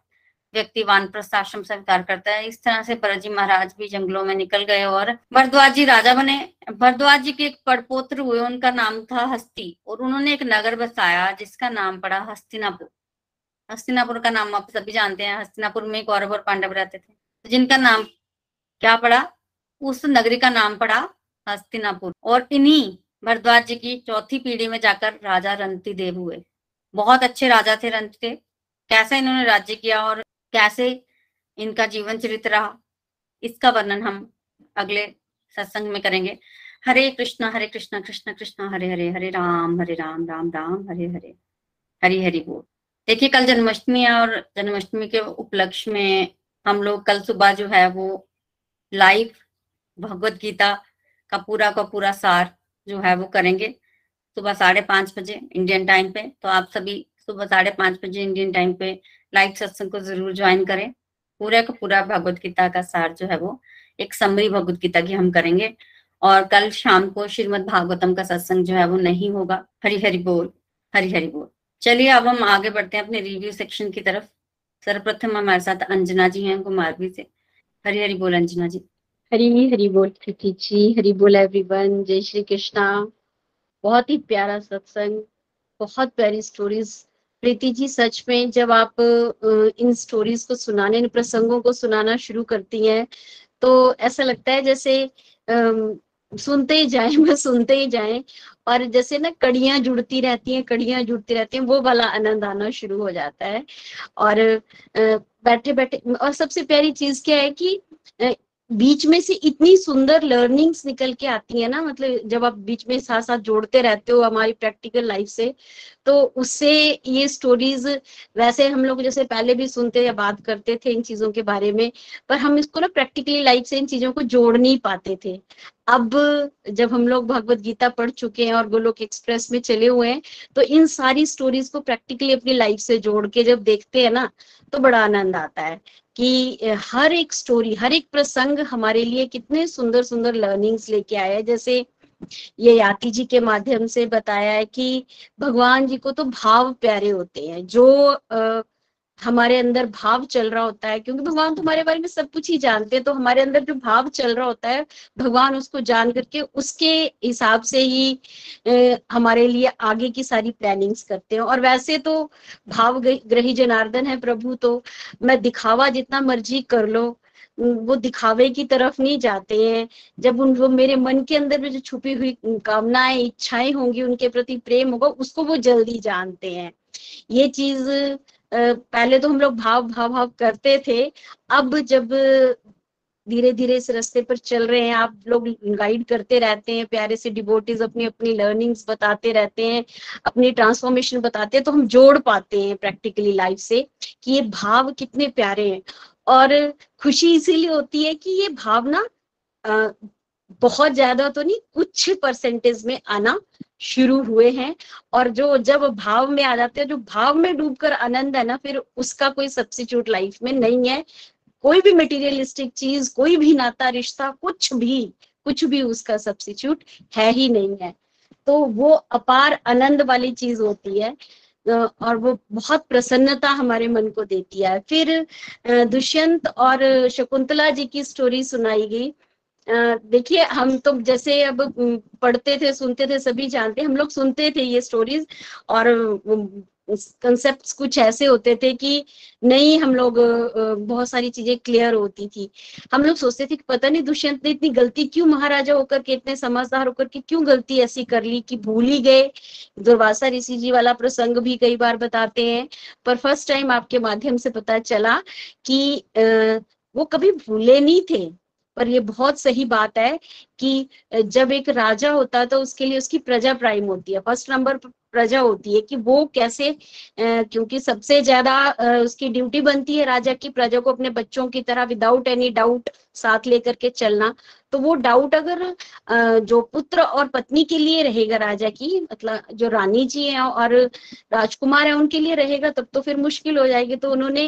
व्यक्ति वानप्रस्थ आश्रम स्वीकार करता है। इस तरह से भरत जी महाराज भी जंगलों में निकल गए और भरद्वाज जी राजा बने। भरद्वाज जी के एक पड़पोत्र हुए, उनका नाम था हस्ती, और उन्होंने एक नगर बसाया जिसका नाम पड़ा हस्तिनापुर। हस्तिनापुर का नाम आप सभी जानते हैं, हस्तिनापुर में कौरव और पांडव रहते थे, जिनका नाम क्या पड़ा, उस नगरी का नाम पड़ा हस्तिनापुर। और इन्हीं भरद्वाज जी की चौथी पीढ़ी में जाकर राजा रंतिदेव हुए। बहुत अच्छे राजा थे रंतिदेव। कैसे इन्होंने राज्य किया और कैसे इनका जीवन चरित्र रहा, इसका वर्णन हम अगले सत्संग में करेंगे। हरे कृष्णा हरे कृष्णा कृष्णा कृष्णा हरे हरे, हरे राम हरे राम राम राम हरे हरे, हरि हरि बोल। देखिए, कल जन्माष्टमी है और जन्माष्टमी के उपलक्ष्य में हम लोग कल सुबह जो है वो लाइव भगवत गीता का पूरा का पूरा सार जो है वो करेंगे सुबह साढ़े पांच बजे इंडियन टाइम पे। तो आप सभी सुबह साढ़े पांच बजे इंडियन टाइम पे लाइव सत्संग को जरूर ज्वाइन करें। पूरा का पूरा भगवत गीता का सार जो है वो एक समरी भगवत गीता की हम करेंगे। और कल शाम को श्रीमद भागवतम का सत्संग जो है वो नहीं होगा। हरि हरि बोल, हरि हरि बोल। चलिए अब हम आगे बढ़ते हैं अपने रिव्यू सेक्शन की तरफ। सर्वप्रथम हमारे साथ अंजना जी हैं कुमारवी से। हरि हरि बोल अंजना जी। हरी हरि बोल प्रीति जी, हरि बोल एवरीवन, जय श्री कृष्णा। बहुत ही प्यारा सत्संग, बहुत प्यारी स्टोरीज प्रीति जी। सच में जब आप इन स्टोरीज को सुनाने, इन प्रसंगों को सुनाना शुरू करती हैं तो ऐसा लगता है जैसे अः सुनते ही जाएं, मैं सुनते ही जाएं, और जैसे ना कड़ियां जुड़ती रहती हैं, कड़ियां जुड़ती रहती हैं, वो वाला आनंद आना शुरू हो जाता है। और बैठे बैठे, और सबसे प्यारी चीज क्या है कि बीच में से इतनी सुंदर लर्निंग्स निकल के आती है ना, मतलब जब आप बीच में साथ साथ जोड़ते रहते हो हमारी प्रैक्टिकल लाइफ से, तो उससे ये स्टोरीज, वैसे हम लोग जैसे पहले भी सुनते या बात करते थे इन चीजों के बारे में, पर हम इसको ना प्रैक्टिकली लाइफ से इन चीजों को जोड़ नहीं पाते थे। अब जब हम लोग भगवत गीता पढ़ चुके हैं और गोलोक एक्सप्रेस में चले हुए हैं, तो इन सारी स्टोरीज को प्रैक्टिकली अपनी लाइफ से जोड़ के जब देखते हैं ना, तो बड़ा आनंद आता है कि हर एक स्टोरी, हर एक प्रसंग हमारे लिए कितने सुंदर सुंदर लर्निंग्स लेके आया है। जैसे ये याति जी के माध्यम से बताया है कि भगवान जी को तो भाव प्यारे होते हैं, जो आ, हमारे अंदर भाव चल रहा होता है, क्योंकि भगवान तो हमारे बारे में सब कुछ ही जानते हैं, तो हमारे अंदर जो भाव चल रहा होता है भगवान उसको जान करके उसके हिसाब से ही ए, हमारे लिए आगे की सारी प्लानिंग्स करते हैं। और वैसे तो भाव ग्रही जनार्दन है प्रभु, तो मैं दिखावा जितना मर्जी कर लो, वो दिखावे की तरफ नहीं जाते हैं। जब उन वो मेरे मन के अंदर में जो छुपी हुई कामनाएं, इच्छाएं होंगी, उनके प्रति प्रेम होगा, उसको वो जल्दी जानते हैं। ये चीज पहले तो हम लोग भाव भाव भाव करते थे, अब जब धीरे धीरे इस रास्ते पर चल रहे हैं, आप लोग गाइड करते रहते हैं, प्यारे से डिवोटीज अपनी अपनी लर्निंग्स बताते रहते हैं, अपनी ट्रांसफॉर्मेशन बताते हैं, तो हम जोड़ पाते हैं प्रैक्टिकली लाइफ से कि ये भाव कितने प्यारे हैं। और खुशी इसीलिए होती है कि ये भावना बहुत ज्यादा तो नहीं, कुछ परसेंटेज में आना शुरू हुए हैं, और जो जब भाव में आ जाते हैं, जो भाव में डूबकर आनंद है ना, फिर उसका कोई सब्स्टिट्यूट लाइफ में नहीं है। कोई भी मटेरियलिस्टिक चीज, कोई भी नाता रिश्ता, कुछ भी कुछ भी उसका सब्स्टिट्यूट है ही नहीं है। तो वो अपार आनंद वाली चीज होती है और वो बहुत प्रसन्नता हमारे मन को देती है। फिर दुष्यंत और शकुंतला जी की स्टोरी सुनाई गई। देखिए, हम तो जैसे अब पढ़ते थे, सुनते थे, सभी जानते, हम लोग सुनते थे ये स्टोरीज, और कंसेप्ट्स कुछ ऐसे होते थे कि नहीं, हम लोग बहुत सारी चीजें क्लियर होती थी। हम लोग सोचते थे कि पता नहीं दुष्यंत ने इतनी गलती क्यों, महाराजा होकर के इतने समझदार होकर के क्यों गलती ऐसी कर ली कि भूल ही गए। दुर्वासा ऋषि जी वाला प्रसंग भी कई बार बताते हैं, पर फर्स्ट टाइम आपके माध्यम से पता चला कि वो कभी भूले नहीं थे। पर ये बहुत सही बात है कि जब एक राजा होता है तो उसके लिए उसकी प्रजा प्राइम होती है, फर्स्ट नंबर प्रजा होती है कि वो कैसे, क्योंकि सबसे ज्यादा उसकी ड्यूटी बनती है राजा की प्रजा को अपने बच्चों की तरह विदाउट एनी डाउट साथ लेकर के चलना। तो वो डाउट अगर जो पुत्र और पत्नी के लिए रहेगा राजा की, मतलब जो रानी जी हैं और राजकुमार हैं उनके लिए रहेगा, तब तो फिर मुश्किल हो जाएगी। तो उन्होंने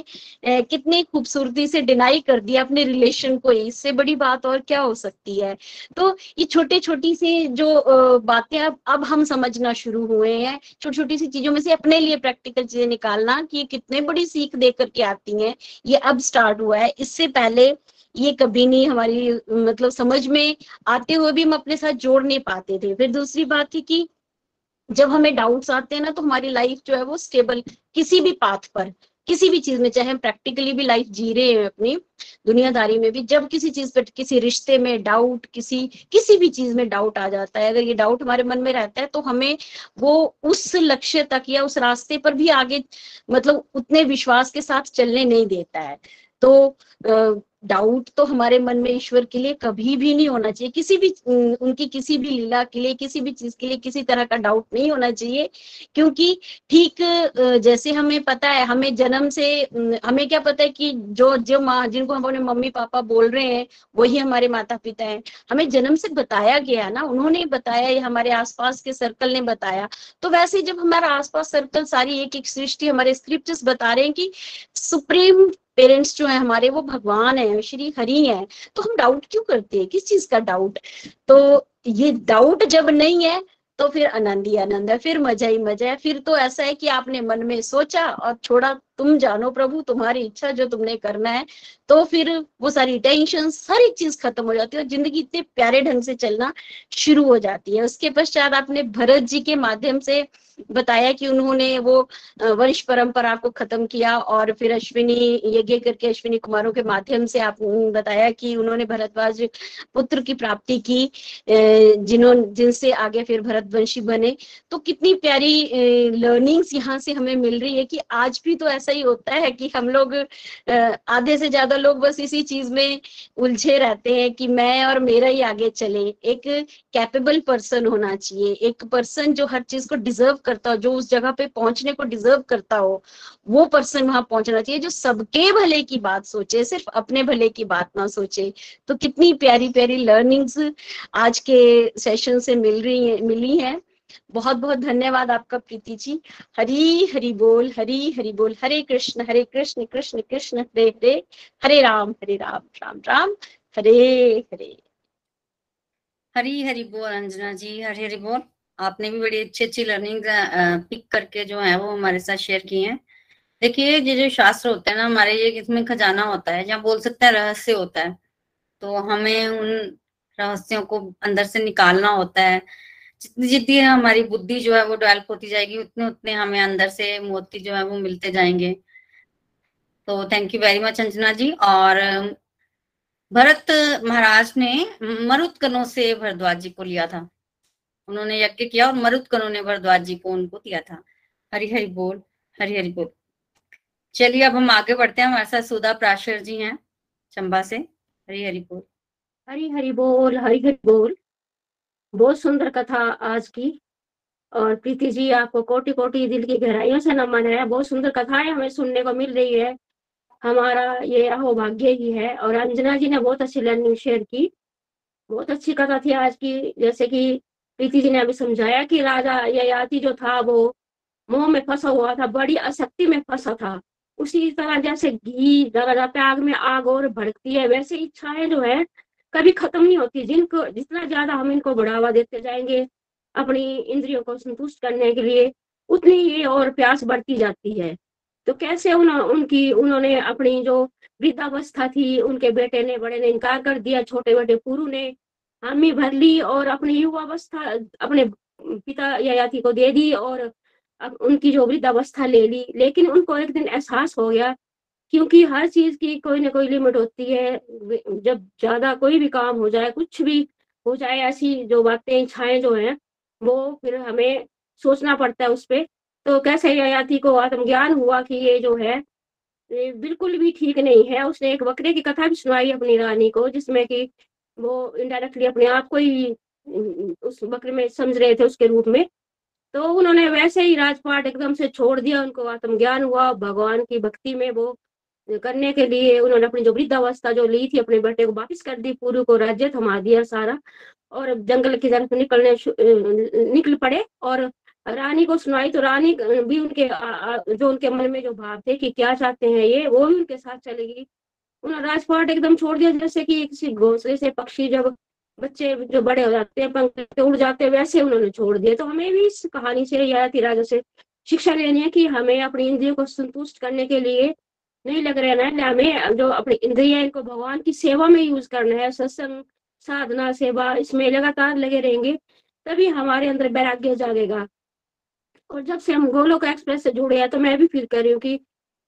कितने खूबसूरती से डिनाई कर दिया अपने रिलेशन को, इससे बड़ी बात और क्या हो सकती है। तो ये छोटे छोटी सी जो बातें अब अब हम समझना शुरू हुए हैं, छोटी छोटी सी चीजों में से अपने लिए प्रैक्टिकल चीजें निकालना कि ये कितने बड़ी सीख दे करके आती है, ये अब स्टार्ट हुआ है। इससे पहले ये कभी नहीं हमारी मतलब समझ में आते हुए भी हम अपने साथ जोड़ नहीं पाते थे। फिर दूसरी बात थी कि जब हमें डाउट्स आते हैं ना तो हमारी लाइफ जो है वो स्टेबल, किसी भी पाथ पर, किसी भी चीज में, चाहे हम प्रैक्टिकली भी लाइफ जी रहे हैं अपनी दुनियादारी में भी, जब किसी चीज पर, किसी रिश्ते में डाउट, किसी किसी भी चीज में डाउट आ जाता है, अगर ये डाउट हमारे मन में रहता है तो हमें वो उस लक्ष्य तक या उस रास्ते पर भी आगे मतलब उतने विश्वास के साथ चलने नहीं देता है। तो डाउट तो हमारे मन में ईश्वर के लिए कभी भी नहीं होना चाहिए, किसी भी उनकी किसी भी लीला के लिए, किसी भी चीज के लिए किसी तरह का डाउट नहीं होना चाहिए। क्योंकि ठीक जैसे हमें पता है, हमें जन्म से हमें क्या पता है कि जो जो माँ जिनको हम अपने मम्मी पापा बोल रहे हैं वही हमारे माता पिता हैं, हमें जन्म से बताया गया ना, उन्होंने बताया या हमारे आसपास के सर्कल ने बताया। तो वैसे जब हमारा आसपास सर्कल सारी एक एक सृष्टि हमारे स्क्रिप्चर्स बता रहे हैं कि सुप्रीम पेरेंट्स जो है हमारे वो भगवान है, श्री हरि है, तो हम डाउट क्यों करते हैं, किस चीज का डाउट। तो ये डाउट जब नहीं है तो फिर आनंद ही आनंद है, फिर मजा ही मजा है। फिर तो ऐसा है कि आपने मन में सोचा और छोड़ा, तुम जानो प्रभु तुम्हारी इच्छा, जो तुमने करना है। तो फिर वो सारी टेंशन, सारी चीज खत्म हो जाती है और जिंदगी इतने प्यारे ढंग से चलना शुरू हो जाती है। उसके पश्चात आपने भरत जी के माध्यम से बताया कि उन्होंने वो वंश परंपरा को खत्म किया और फिर अश्विनी यज्ञ करके अश्विनी कुमारों के माध्यम से आप बताया कि उन्होंने भरद्वाज पुत्र की प्राप्ति की, जिन्होंने जिनसे आगे फिर भरतवंशी बने। तो कितनी प्यारी लर्निंग्स यहाँ से हमें मिल रही है कि आज भी तो ऐसा ही होता है कि हम लोग, आधे से ज्यादा लोग बस इसी चीज में उलझे रहते हैं कि मैं और मेरा ही आगे चले। एक कैपेबल पर्सन होना चाहिए, एक पर्सन जो हर चीज को डिजर्व करता हो, जो उस जगह पे पहुंचने को डिजर्व करता हो, वो पर्सन वहां पहुंचना चाहिए, जो सबके भले की बात सोचे, सिर्फ अपने भले की बात ना सोचे। तो कितनी प्यारी प्यारी लर्निंग्स आज के सेशन से मिल रही है मिली है बहुत बहुत धन्यवाद आपका प्रीति जी। हरी हरि बोल, हरी हरि बोल। हरे कृष्ण हरे कृष्ण, कृष्ण कृष्ण हरे हरे, हरे राम हरे राम, राम राम हरे हरे। हरी हरि बोल अंजना जी, हरी हरि बोल। आपने भी बड़ी अच्छी अच्छी लर्निंग पिक करके जो है वो हमारे साथ शेयर की हैं। देखिए ये जो शास्त्र होता है ना हमारे, ये इसमें खजाना होता है, जहाँ बोल सकते हैं रहस्य होता है, तो हमें उन रहस्यों को अंदर से निकालना होता है। जितनी जितनी हमारी बुद्धि जो है वो डेवलप होती जाएगी, उतने उतने हमें अंदर से मोती जो है वो मिलते जाएंगे। तो thank you very much Anjana ji. और भरत महाराज ने मरुत कणों से भरद्वाज जी को लिया था, उन्होंने यज्ञ किया और मरुत कणों ने भरद्वाज जी को उनको दिया था। हरि हरि बोल, हरि हरि बोल। चलिए अब हम आगे बढ़ते हैं, हमारे साथ सुधा प्राशर जी हैं चंबा से। हरि हरि बोल, हरि हरि बोल, हरि हरि बोल। बहुत सुंदर कथा आज की, और प्रीति जी आपको कोटि कोटि दिल की गहराइयों से नमन है। बहुत सुंदर कथाएं हमें सुनने को मिल रही है, हमारा ये अहोभाग्य ही है। और अंजना जी ने बहुत अच्छी लर्निंग शेयर की, बहुत अच्छी कथा थी आज की। जैसे कि प्रीति जी ने अभी समझाया कि राजा ययाति जो था वो मोह में फंसा हुआ था, बड़ी आसक्ति में फंसा था। उसी तरह जैसे घी लगातार आग में आग और भड़कती है, वैसे इच्छाएं जो है कभी खत्म नहीं होती। जिनको जितना ज्यादा हम इनको बढ़ावा देते जाएंगे अपनी इंद्रियों को संतुष्ट करने के लिए, उतनी ये और प्यास बढ़ती जाती है। तो कैसे उन, उनकी उन्होंने अपनी जो वृद्धावस्था थी, उनके बेटे ने बड़े ने इनकार कर दिया, छोटे बेटे पुरु ने हामी भर ली और अपनी युवावस्था अपने पिता ययाति को दे दी और अब उनकी जो वृद्ध अवस्था ले ली, लेकिन उनको एक दिन एहसास हो गया, क्योंकि हर चीज की कोई ना कोई लिमिट होती है। जब ज्यादा कोई भी काम हो जाए, कुछ भी हो जाए, ऐसी जो बातें इच्छाएं जो हैं वो फिर हमें सोचना पड़ता है उस पर। तो कैसे ययाति को आत्मज्ञान हुआ कि ये जो है ये बिल्कुल भी ठीक नहीं है। उसने एक बकरे की कथा भी सुनाई अपनी रानी को, जिसमें कि वो इनडायरेक्टली अपने आप को ही उस बकरे में समझ रहे थे उसके रूप में। तो उन्होंने वैसे ही राजपाट एकदम से छोड़ दिया, उनको आत्मज्ञान हुआ। भगवान की भक्ति में वो करने के लिए उन्होंने अपनी जो वृद्धावस्था जो ली थी अपने बेटे को वापस कर दी, पुरु को राज्य थमा दिया सारा, और जंगल की तरफ निकलने निकल पड़े। और रानी को सुनाई तो रानी भी उनके जो उनके मन में जो भाव थे कि क्या चाहते हैं ये, वो भी उनके साथ चलेगी। उन्होंने राजपाट एकदम छोड़ दिया, जैसे कि किसी घोंसले से पक्षी जब बच्चे जो बड़े हो जाते हैं पंख उड़ जाते हैं, वैसे उन्होंने छोड़ दिए। तो हमें भी इस कहानी से, ययाति राजा से शिक्षा लेनी है कि हमें अपनी इंद्रियों को संतुष्ट करने के लिए नहीं लग रहना है। हमें जो अपनी इंद्रियां इनको भगवान की सेवा में यूज करना है, सत्संग, साधना, सेवा, इसमें लगातार लगे रहेंगे तभी हमारे अंदर वैराग्य जागेगा। और जब से हम गोलोक एक्सप्रेस से जुड़े हैं तो मैं भी फील कर रही हूँ कि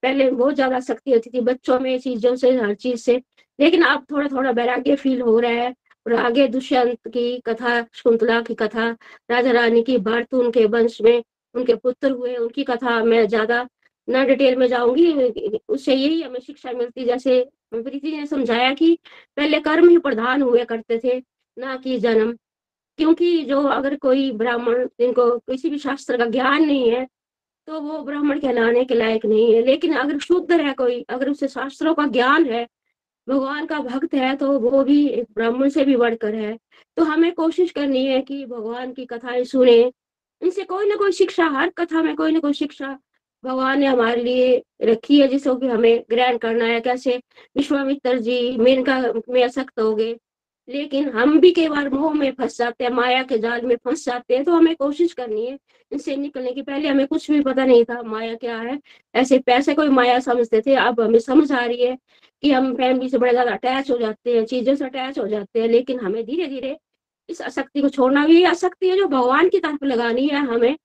पहले बहुत ज्यादा शक्ति होती थी बच्चों में चीजों से, हर चीज से, लेकिन अब थोड़ा थोड़ा वैराग्य फील हो रहा है। और आगे दुष्यंत की कथा, शकुंतला की कथा, राजा रानी की, भरत उनके वंश में उनके पुत्र हुए, उनकी कथा मैं ज्यादा ना डिटेल में जाऊंगी। उससे यही हमें शिक्षा मिलती, जैसे प्रीति ने समझाया कि पहले कर्म ही प्रधान हुए करते थे, ना कि जन्म। क्योंकि जो अगर कोई ब्राह्मण जिनको किसी भी शास्त्र का ज्ञान नहीं है तो वो ब्राह्मण कहलाने के लायक नहीं है, लेकिन अगर शुद्ध है कोई, अगर उसे शास्त्रों का ज्ञान है, भगवान का भक्त है, तो वो भी एक ब्राह्मण से भी बढ़कर है। तो हमें कोशिश करनी है कि भगवान की कथाएं सुने, इनसे कोई ना कोई शिक्षा, हर कथा में कोई ना कोई शिक्षा भगवान ने हमारे लिए रखी है, जिसको कि हमें ग्रहण करना है। कैसे विश्वामित्र जी मेनका में आसक्त हो गए, लेकिन हम भी कई बार मोह में फंस जाते हैं, माया के जाल में फंस जाते हैं। तो हमें कोशिश करनी है इनसे निकलने की। पहले हमें कुछ भी पता नहीं था माया क्या है, ऐसे पैसे कोई माया समझते थे। अब हमें समझ आ रही है कि हम फैमिली से बड़े ज्यादा अटैच हो जाते हैं, चीजों से अटैच हो जाते हैं, लेकिन हमें धीरे धीरे इस आसक्ति को छोड़ना भी। आसक्ति है जो भगवान की तरफ लगानी है हमें,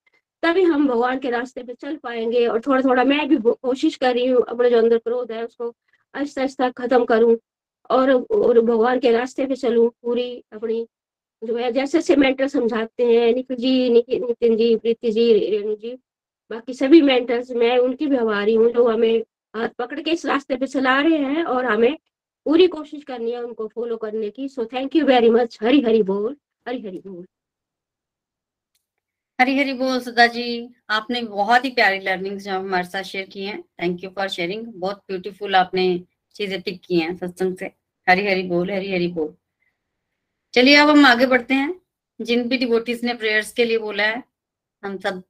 तभी हम भगवान के रास्ते पे चल पाएंगे। और थोड़ा थोड़ा मैं भी कोशिश कर रही हूँ अपने जो अंदर क्रोध है उसको आहिस्ता आहिस्ता खत्म करूँ और, और भगवान के रास्ते पे चलूँ पूरी अपनी जो है। जैसे से मेंटर समझाते हैं निखिल जी, नितिन जी, प्रीति जी, रेणु जी, बाकी सभी मेंटर्स, मैं उनकी भी आभारी हूँ जो हमें हाथ पकड़ के इस रास्ते पे चला रहे हैं और हमें पूरी कोशिश करनी है उनको फॉलो करने की। So thank you very much. Hari Hari बोल, हरी हरी बोल, हरी हरी बोल। सुधा जी, आपने बहुत ही प्यारी लर्निंग्स जो हमारे साथ शेयर की हैं, थैंक यू फॉर शेयरिंग। बहुत ब्यूटीफुल आपने चीजें पिक की हैं सत्संग से। हरी हरी बोल, हरी हरी बोल। चलिए अब हम आगे बढ़ते हैं। जिन भी डिवोटीज ने प्रेयर्स के लिए बोला है, हम सब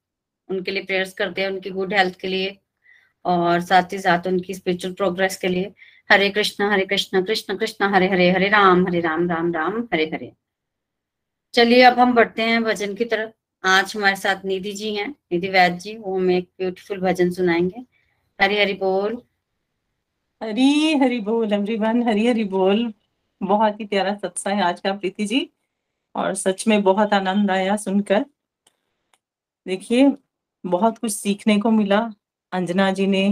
उनके लिए प्रेयर्स करते हैं, उनकी गुड हेल्थ के लिए और साथ ही साथ उनकी स्पिरिचुअल प्रोग्रेस के लिए। हरे कृष्णा हरे कृष्णा कृष्ण कृष्ण हरे हरे, हरे राम हरे राम राम राम हरे हरे। चलिए अब हम बढ़ते हैं भजन की तरफ। आज हमारे साथ निधि जी हैं, निधि वैद जी, वो हमें एक ब्यूटीफुल भजन सुनाएंगे। हरी हरी बोल, हरी हरी बोल एवरीवन, हरी हरी बोल। बहुत ही प्यारा सत्संग आज का प्रीति जी, और सच में बहुत आनंद आया सुनकर। देखिए बहुत कुछ सीखने को मिला अंजना जी ने,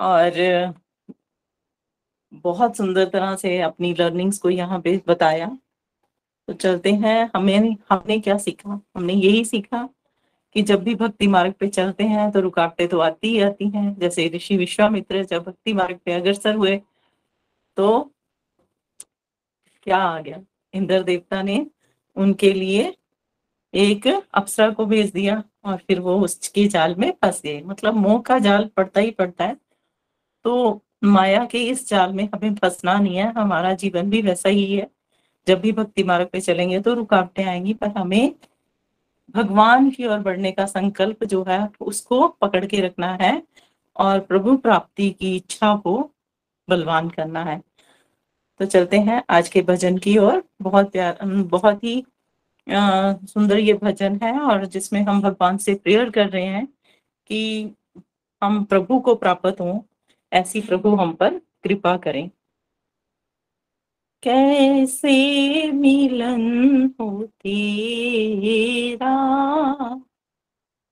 और बहुत सुंदर तरह से अपनी लर्निंग्स को यहाँ पे बताया। तो चलते हैं, हमें हमने क्या सीखा। हमने यही सीखा कि जब भी भक्ति मार्ग पे चलते हैं तो रुकावटें तो आती ही आती हैं। जैसे ऋषि विश्वामित्र जब भक्ति मार्ग पे अग्रसर हुए तो क्या आ गया, इंद्र देवता ने उनके लिए एक अप्सरा को भेज दिया और फिर वो उसके जाल में फंस गए। मतलब मोह का जाल पड़ता ही पड़ता है। तो माया के इस जाल में हमें फंसना नहीं है। हमारा जीवन भी वैसा ही है, जब भी भक्ति मार्ग पे चलेंगे तो रुकावटें आएंगी, पर हमें भगवान की ओर बढ़ने का संकल्प जो है उसको पकड़ के रखना है और प्रभु प्राप्ति की इच्छा को बलवान करना है। तो चलते हैं आज के भजन की ओर। बहुत प्यार, बहुत ही आ, सुंदर ये भजन है, और जिसमें हम भगवान से प्रेयर कर रहे हैं कि हम प्रभु को प्राप्त हों, ऐसी प्रभु हम पर कृपा करें। कैसे मिलन हो तेरा,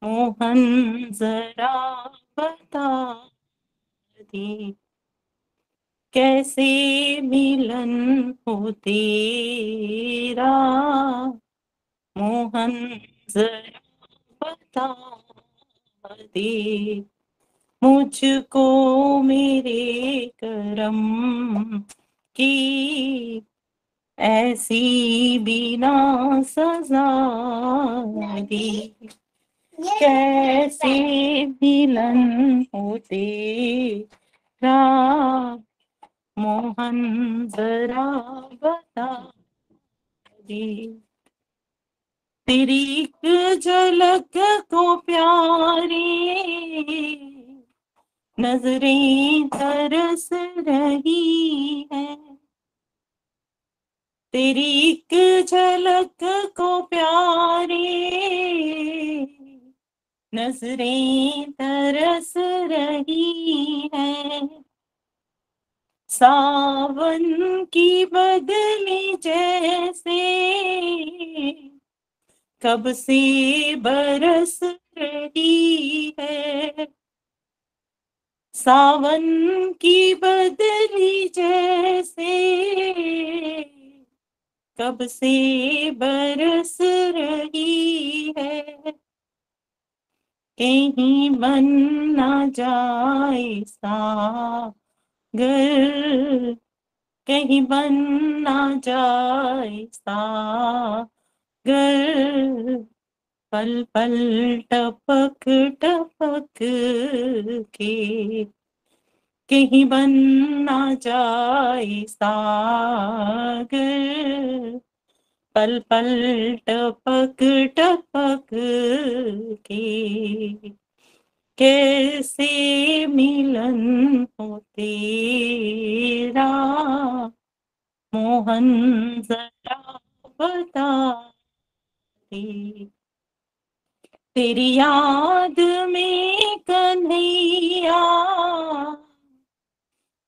ओ मोहन जरा बता दे, कैसे मिलन हो तेरा, मोहन जरा बता दे, मुझको मेरे करम की ऐसी बिना सजा दी, कैसे मिलन हो तेरा, मोहन जरा बता दे। तेरी एक झलक को प्यारी नजरें तरस रही है, तेरी एक झलक को प्यारे नजरें तरस रही है, सावन की बदली जैसे कब से बरस रही है, सावन की बदली जैसे कब से बरस रही है, कहीं बन ना जाए सागर, कहीं बन ना जाए सागर, पल पल टपक टपक के, कहीं बन ना जाए सागर, पल पल टपक टपक के, कैसे मिलन हो तेरा, मोहन जरा बता दे। तेरी याद में कन्हैया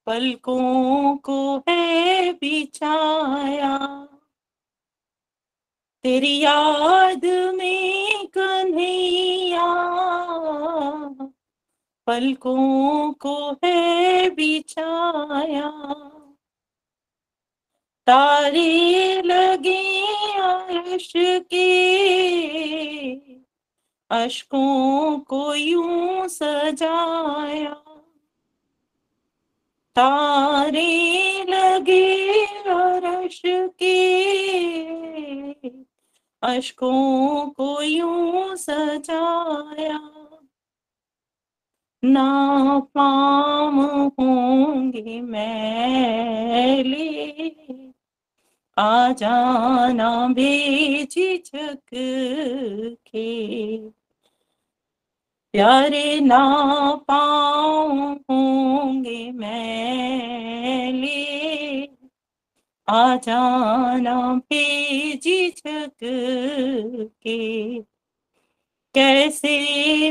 पलकों को है बिछाया, तेरी याद में कन्हैया पलकों को है बिछाया, तारे लगे अर्श के अशकों को यूं सजाया, तारे लगे अर्श के अशकों को यूं सजाया, ना पाम होंगे मैले आ जाना बेझिझक के, प्यारे ना पाऊं होंगे मैले आ जाना बेझिझक के, कैसे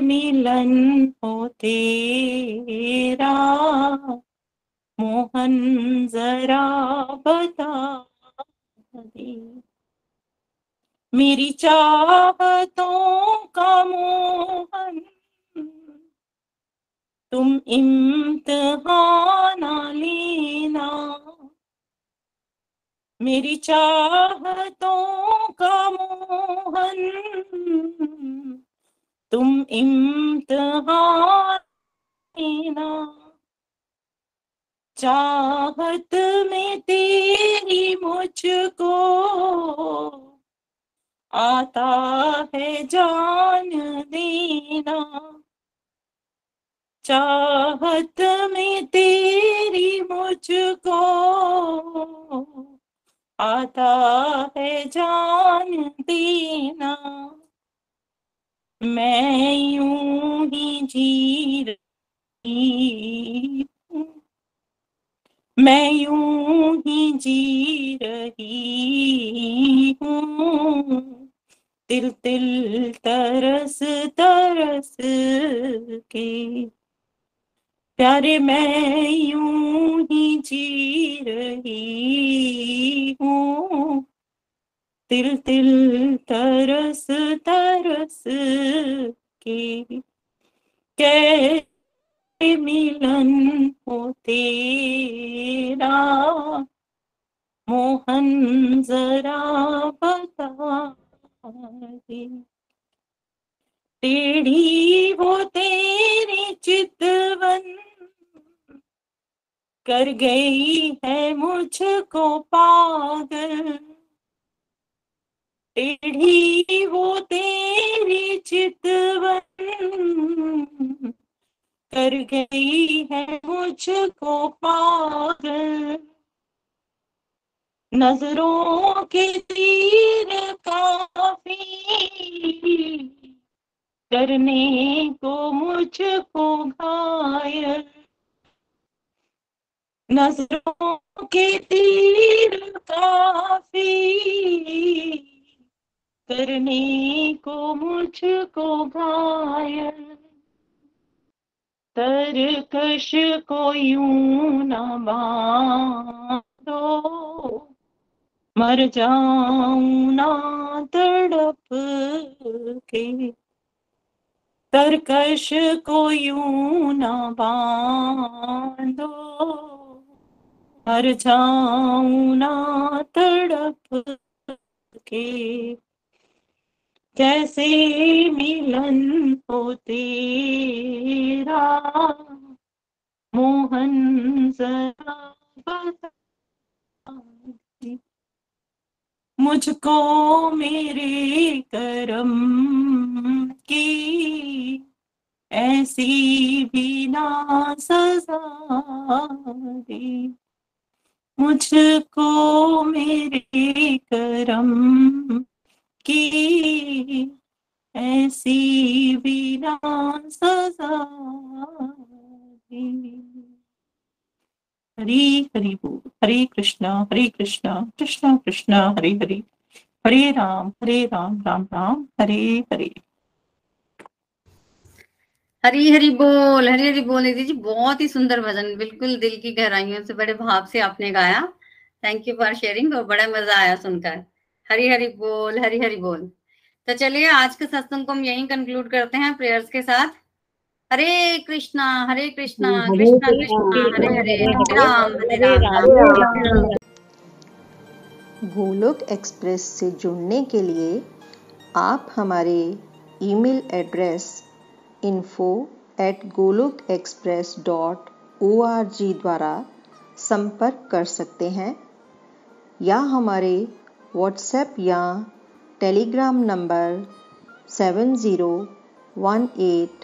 मिलन हो तेरा, मोहन जरा बता दे। मेरी चाहतों का मोहन तुम इम्तिहान ना लेना, मेरी चाहतों का मोहन तुम इम्तिहान लेना, चाहत में तेरी मुझको आता है जान देना, चाहत में तेरी मुझको आता है जान देना, मैं यूं ही जी रही, मैं यूं ही जी रही हूँ, तिल तिल तरस तरस के, प्यारे मैं यूं ही जी रही हूँ, तिल तिल तरस तरस की कै मिलन हो तेरा, मोहन जरा बता दे। टेढ़ी वो तेरी चितवन कर गई है मुझको पागल, टेढ़ी वो तेरी चितवन कर गई है मुझको पागल। नजरों के तीर काफी करने को मुझको घायल, नजरों के तीर काफी करने को मुझको घायल। तरकश को यूं न बांधो, मर जाऊं ना तड़प के। तरकश को यूं न बांधो, मर जाऊं ना तड़प के। कैसे मिलन हो तेरा, मोहन जरा बता दे। मुझको मेरे करम की ऐसी भी ना सजा दे, मुझको मेरे करम की ऐसी बिना सजा। हरे हरि बोल। हरे कृष्णा हरे कृष्णा कृष्णा कृष्णा हरे हरे, हरे राम हरे राम राम राम हरे हरे। हरी हरि बोल, हरी हरि बोल। निधि जी बहुत ही सुंदर भजन, बिल्कुल दिल की गहराइयों से बड़े भाव से आपने गाया। थैंक यू फॉर शेयरिंग, और बड़ा मजा आया सुनकर। हरी हरि बोल, हरी हरि बोल। तो चलिए आज के सत्संग को हम यहीं कंक्लूड करते हैं प्रेयर्स के साथ। हरे कृष्णा हरे कृष्णा कृष्णा कृष्णा हरे हरे, हरे राम हरे राम। गोलोक एक्सप्रेस से जुड़ने के लिए आप हमारे email address info at Golok express dot O R G द्वारा संपर्क कर सकते हैं, या हमारे व्हाट्सएप या Telegram number seven zero one eight